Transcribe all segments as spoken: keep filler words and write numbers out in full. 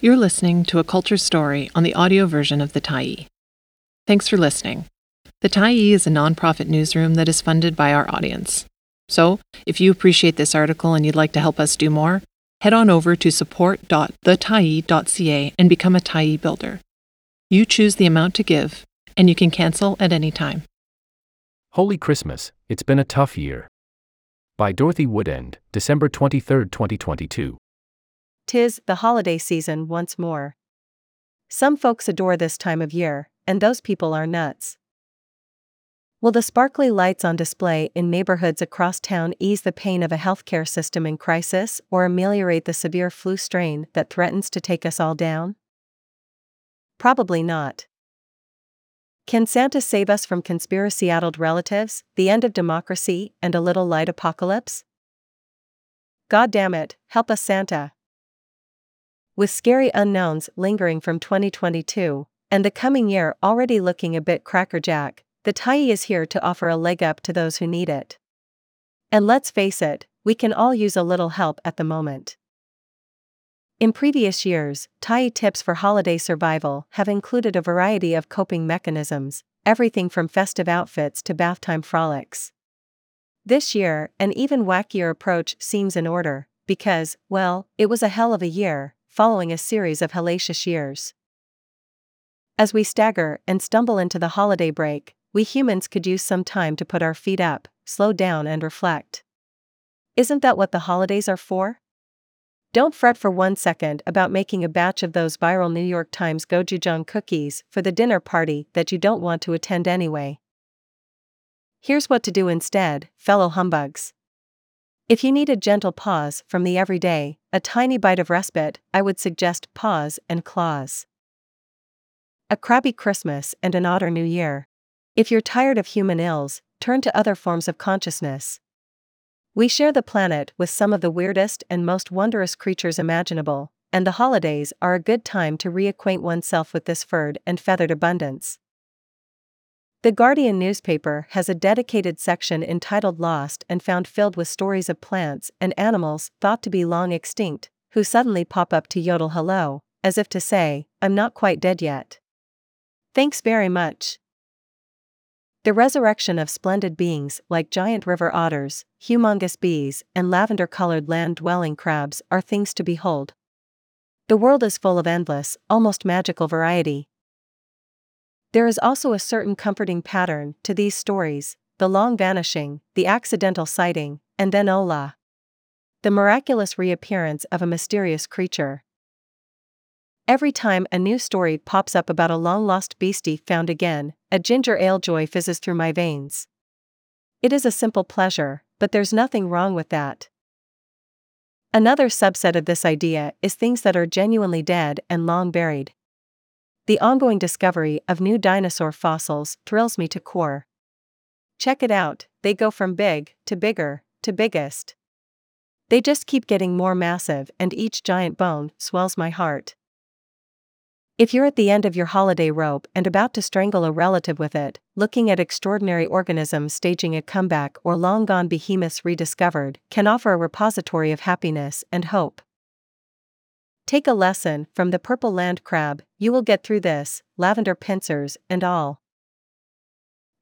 You're listening to a culture story on the audio version of The Tyee. Thanks for listening. The Tyee is a nonprofit newsroom that is funded by our audience. So, if you appreciate this article and you'd like to help us do more, head on over to support dot the tyee dot c a and become a Tyee builder. You choose the amount to give, and you can cancel at any time. Holy Christmas, It's Been a Tough Year. By Dorothy Woodend, December twenty-third, twenty twenty-two. Tis the holiday season once more. Some folks adore this time of year, and those people are nuts. Will the sparkly lights on display in neighborhoods across town ease the pain of a healthcare system in crisis or ameliorate the severe flu strain that threatens to take us all down? Probably not. Can Santa save us from conspiracy-addled relatives, the end of democracy, and a little light apocalypse? God damn it, help us, Santa. With scary unknowns lingering from twenty twenty-two, and the coming year already looking a bit crackerjack, the Tyee is here to offer a leg up to those who need it. And let's face it, we can all use a little help at the moment. In previous years, Tyee tips for holiday survival have included a variety of coping mechanisms, everything from festive outfits to bath-time frolics. This year, an even wackier approach seems in order, because, well, it was a hell of a year, following a series of hellacious years. As we stagger and stumble into the holiday break, we humans could use some time to put our feet up, slow down and reflect. Isn't that what the holidays are for? Don't fret for one second about making a batch of those viral New York Times gochujang cookies for the dinner party that you don't want to attend anyway. Here's what to do instead, fellow humbugs. If you need a gentle pause from the everyday, a tiny bite of respite, I would suggest paws and claws. A crabby Christmas and an odder New Year. If you're tired of human ills, turn to other forms of consciousness. We share the planet with some of the weirdest and most wondrous creatures imaginable, and the holidays are a good time to reacquaint oneself with this furred and feathered abundance. The Guardian newspaper has a dedicated section entitled Lost and Found, filled with stories of plants and animals thought to be long extinct, who suddenly pop up to yodel hello, as if to say, I'm not quite dead yet. Thanks very much. The resurrection of splendid beings like giant river otters, humongous bees, and lavender-colored land-dwelling crabs are things to behold. The world is full of endless, almost magical variety. There is also a certain comforting pattern to these stories, the long vanishing, the accidental sighting, and then hola, the miraculous reappearance of a mysterious creature. Every time a new story pops up about a long-lost beastie found again, a ginger ale joy fizzes through my veins. It is a simple pleasure, but there's nothing wrong with that. Another subset of this idea is things that are genuinely dead and long buried. The ongoing discovery of new dinosaur fossils thrills me to core. Check it out, they go from big, to bigger, to biggest. They just keep getting more massive, and each giant bone swells my heart. If you're at the end of your holiday rope and about to strangle a relative with it, looking at extraordinary organisms staging a comeback or long-gone behemoths rediscovered can offer a repository of happiness and hope. Take a lesson from the purple land crab, you will get through this, lavender pincers and all.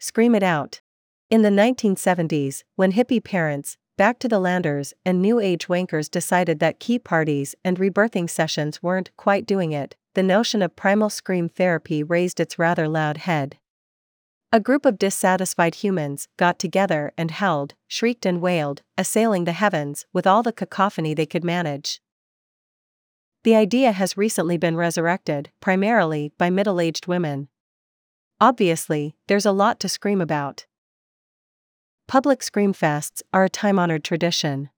Scream it out. In the nineteen seventies, when hippie parents, back to the landers, and new age wankers decided that key parties and rebirthing sessions weren't quite doing it, the notion of primal scream therapy raised its rather loud head. A group of dissatisfied humans got together and howled, shrieked and wailed, assailing the heavens with all the cacophony they could manage. The idea has recently been resurrected, primarily by middle-aged women. Obviously, there's a lot to scream about. Public screamfests are a time-honored tradition.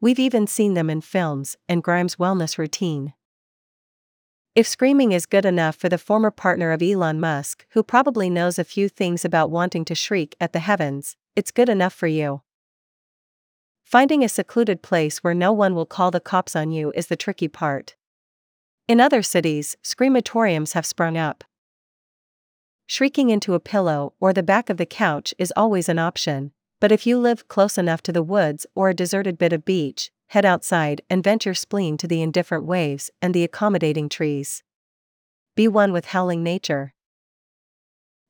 We've even seen them in films and Grimes' wellness routine. If screaming is good enough for the former partner of Elon Musk, who probably knows a few things about wanting to shriek at the heavens, it's good enough for you. Finding a secluded place where no one will call the cops on you is the tricky part. In other cities, screamatoriums have sprung up. Shrieking into a pillow or the back of the couch is always an option, but if you live close enough to the woods or a deserted bit of beach, head outside and vent your spleen to the indifferent waves and the accommodating trees. Be one with howling nature.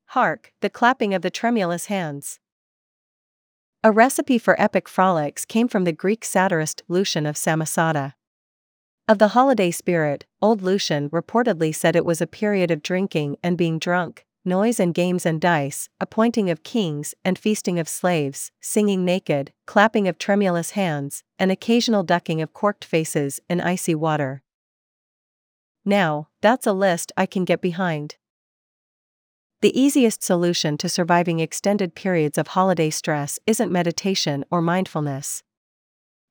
Hark, the clapping of the tremulous hands. A recipe for epic frolics came from the Greek satirist Lucian of Samosata. Of the holiday spirit, old Lucian reportedly said it was a period of drinking and being drunk, noise and games and dice, appointing of kings and feasting of slaves, singing naked, clapping of tremulous hands, and occasional ducking of corked faces in icy water. Now, that's a list I can get behind. The easiest solution to surviving extended periods of holiday stress isn't meditation or mindfulness.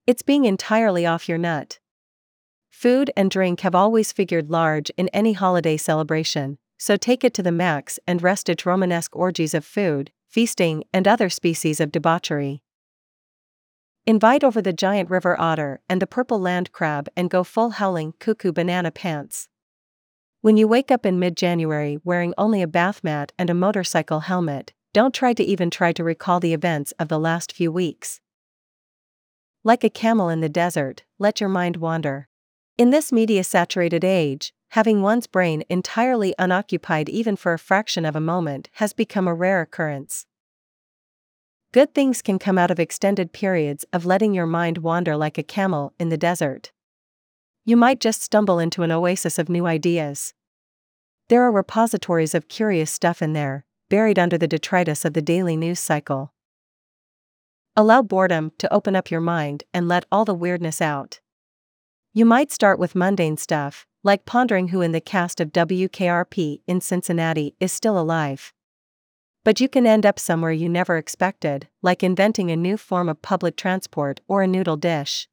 It's being entirely off your nut. Food and drink have always figured large in any holiday celebration, so take it to the max and restage Romanesque orgies of food, feasting, and other species of debauchery. Invite over the giant river otter and the purple land crab and go full howling cuckoo banana pants. When you wake up in mid-January wearing only a bath mat and a motorcycle helmet, don't try to even try to recall the events of the last few weeks. Like a camel in the desert, let your mind wander. In this media-saturated age, having one's brain entirely unoccupied even for a fraction of a moment has become a rare occurrence. Good things can come out of extended periods of letting your mind wander like a camel in the desert. You might just stumble into an oasis of new ideas. There are repositories of curious stuff in there, buried under the detritus of the daily news cycle. Allow boredom to open up your mind and let all the weirdness out. You might start with mundane stuff, like pondering who in the cast of W K R P in Cincinnati is still alive. But you can end up somewhere you never expected, like inventing a new form of public transport or a noodle dish.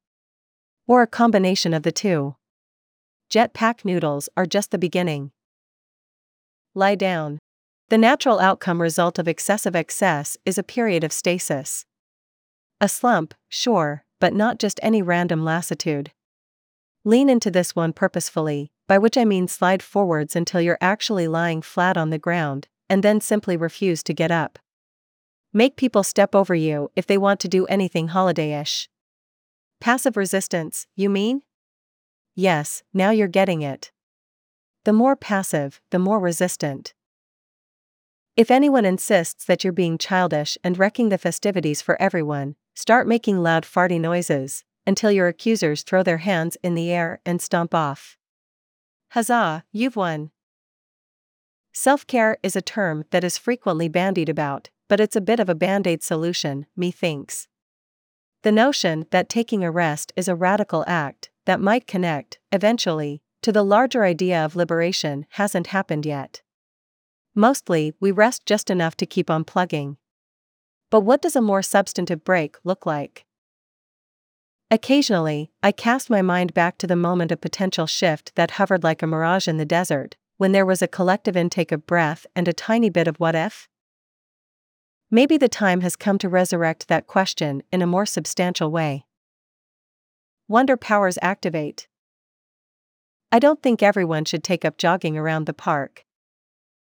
Or a combination of the two. Jetpack noodles are just the beginning. Lie down. The natural outcome result of excessive excess is a period of stasis. A slump, sure, but not just any random lassitude. Lean into this one purposefully, by which I mean slide forwards until you're actually lying flat on the ground, and then simply refuse to get up. Make people step over you if they want to do anything holiday-ish. Passive resistance, you mean? Yes, now you're getting it. The more passive, the more resistant. If anyone insists that you're being childish and wrecking the festivities for everyone, start making loud farty noises, until your accusers throw their hands in the air and stomp off. Huzzah, you've won! Self-care is a term that is frequently bandied about, but it's a bit of a band-aid solution, methinks. The notion that taking a rest is a radical act that might connect, eventually, to the larger idea of liberation hasn't happened yet. Mostly, we rest just enough to keep on plugging. But what does a more substantive break look like? Occasionally, I cast my mind back to the moment of potential shift that hovered like a mirage in the desert, when there was a collective intake of breath and a tiny bit of what if? Maybe the time has come to resurrect that question in a more substantial way. Wonder powers activate. I don't think everyone should take up jogging around the park.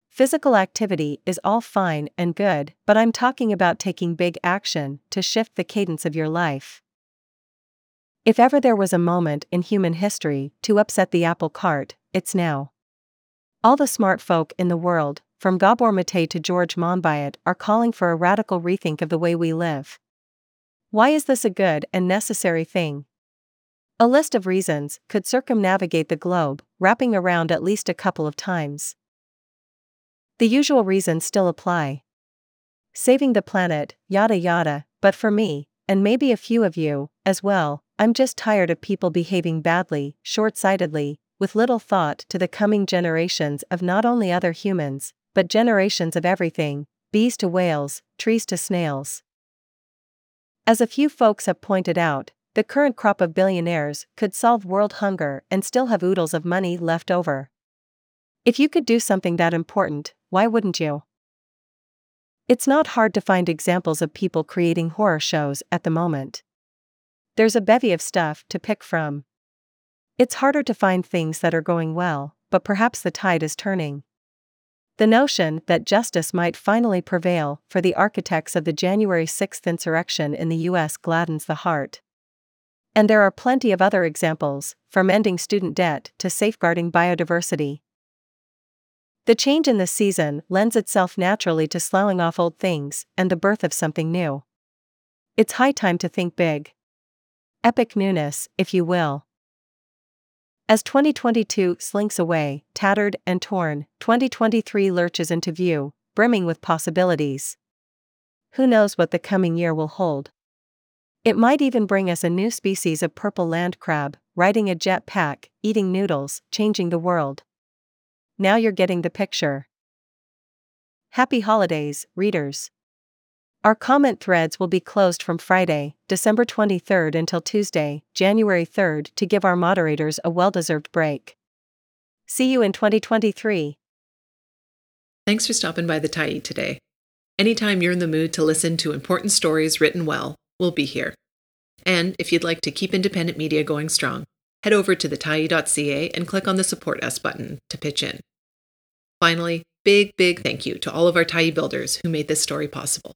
Physical activity is all fine and good, but I'm talking about taking big action to shift the cadence of your life. If ever there was a moment in human history to upset the apple cart, it's now. All the smart folk in the world, from Gabor Maté to George Monbiot, are calling for a radical rethink of the way we live. Why is this a good and necessary thing? A list of reasons could circumnavigate the globe, wrapping around at least a couple of times. The usual reasons still apply. Saving the planet, yada yada, but for me, and maybe a few of you, as well, I'm just tired of people behaving badly, short-sightedly, with little thought to the coming generations of not only other humans, but generations of everything, bees to whales, trees to snails. As a few folks have pointed out, the current crop of billionaires could solve world hunger and still have oodles of money left over. If you could do something that important, why wouldn't you? It's not hard to find examples of people creating horror shows at the moment. There's a bevy of stuff to pick from. It's harder to find things that are going well, but perhaps the tide is turning. The notion that justice might finally prevail for the architects of the January sixth insurrection in the U S gladdens the heart. And there are plenty of other examples, from ending student debt to safeguarding biodiversity. The change in this season lends itself naturally to sloughing off old things and the birth of something new. It's high time to think big. Epic newness, if you will. As twenty twenty-two slinks away, tattered and torn, twenty twenty-three lurches into view, brimming with possibilities. Who knows what the coming year will hold? It might even bring us a new species of purple land crab, riding a jet pack, eating noodles, changing the world. Now you're getting the picture. Happy holidays, readers. Our comment threads will be closed from Friday, December twenty-third until Tuesday, January third, to give our moderators a well-deserved break. See you in twenty twenty-three. Thanks for stopping by the Tyee today. Anytime you're in the mood to listen to important stories written well, we'll be here. And if you'd like to keep independent media going strong, head over to the tyee dot c a and click on the Support Us button to pitch in. Finally, big, big thank you to all of our Tyee builders who made this story possible.